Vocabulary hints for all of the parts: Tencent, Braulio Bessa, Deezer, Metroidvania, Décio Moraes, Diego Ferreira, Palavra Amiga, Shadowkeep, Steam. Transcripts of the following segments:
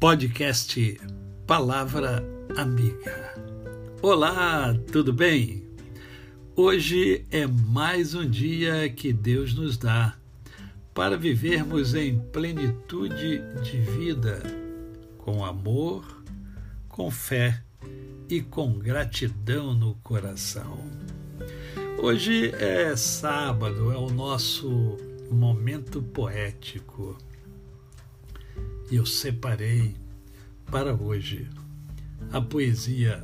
Podcast Palavra Amiga. Olá, tudo bem? Hoje é mais um dia que Deus nos dá para vivermos em plenitude de vida, com amor, com fé e com gratidão no coração. Hoje é sábado, é o nosso momento poético. E eu separei para hoje a poesia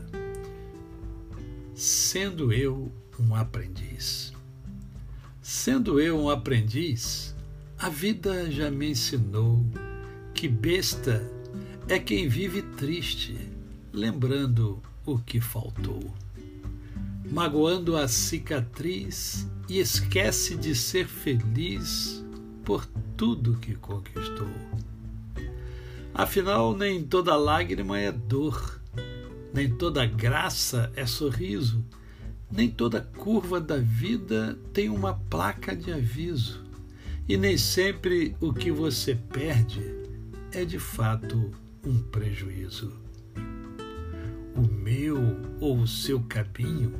Sendo Eu um Aprendiz. Sendo eu um aprendiz, a vida já me ensinou que besta é quem vive triste, lembrando o que faltou, magoando a cicatriz e esquece de ser feliz por tudo que conquistou. Afinal, nem toda lágrima é dor, nem toda graça é sorriso, nem toda curva da vida tem uma placa de aviso, e nem sempre o que você perde é de fato um prejuízo. O meu ou o seu caminho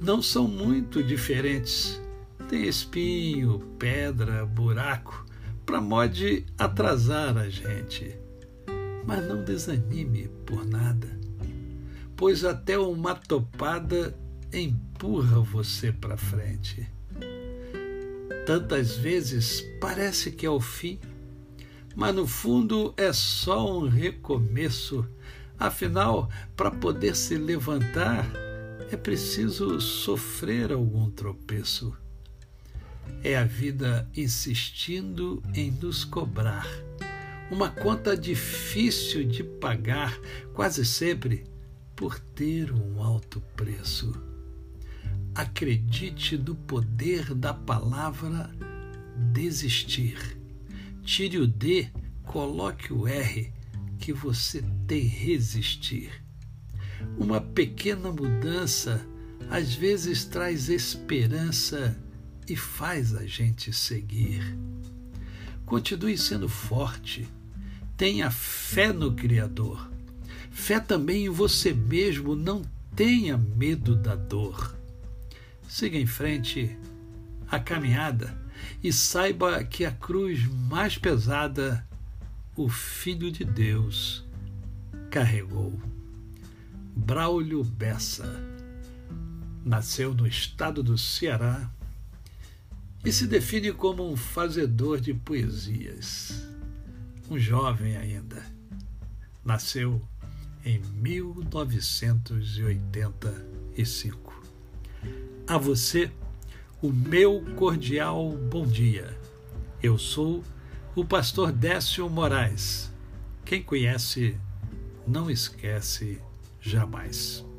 não são muito diferentes, tem espinho, pedra, buraco, pra mó de atrasar a gente. Mas não desanime por nada, pois até uma topada empurra você para frente. Tantas vezes parece que é o fim, mas no fundo é só um recomeço. Afinal, para poder se levantar, é preciso sofrer algum tropeço. É a vida insistindo em nos cobrar uma conta difícil de pagar, quase sempre por ter um alto preço. Acredite no poder da palavra desistir. Tire o D, coloque o R, que você tem resistir. Uma pequena mudança às vezes traz esperança e faz a gente seguir. Continue sendo forte. Tenha fé no Criador. Fé também em você mesmo, não tenha medo da dor. Siga em frente a caminhada e saiba que a cruz mais pesada o Filho de Deus carregou. Braulio Bessa nasceu no estado do Ceará e se define como um fazedor de poesias. Um jovem ainda. Nasceu em 1985. A você, o meu cordial bom dia. Eu sou o pastor Décio Moraes. Quem conhece, não esquece jamais.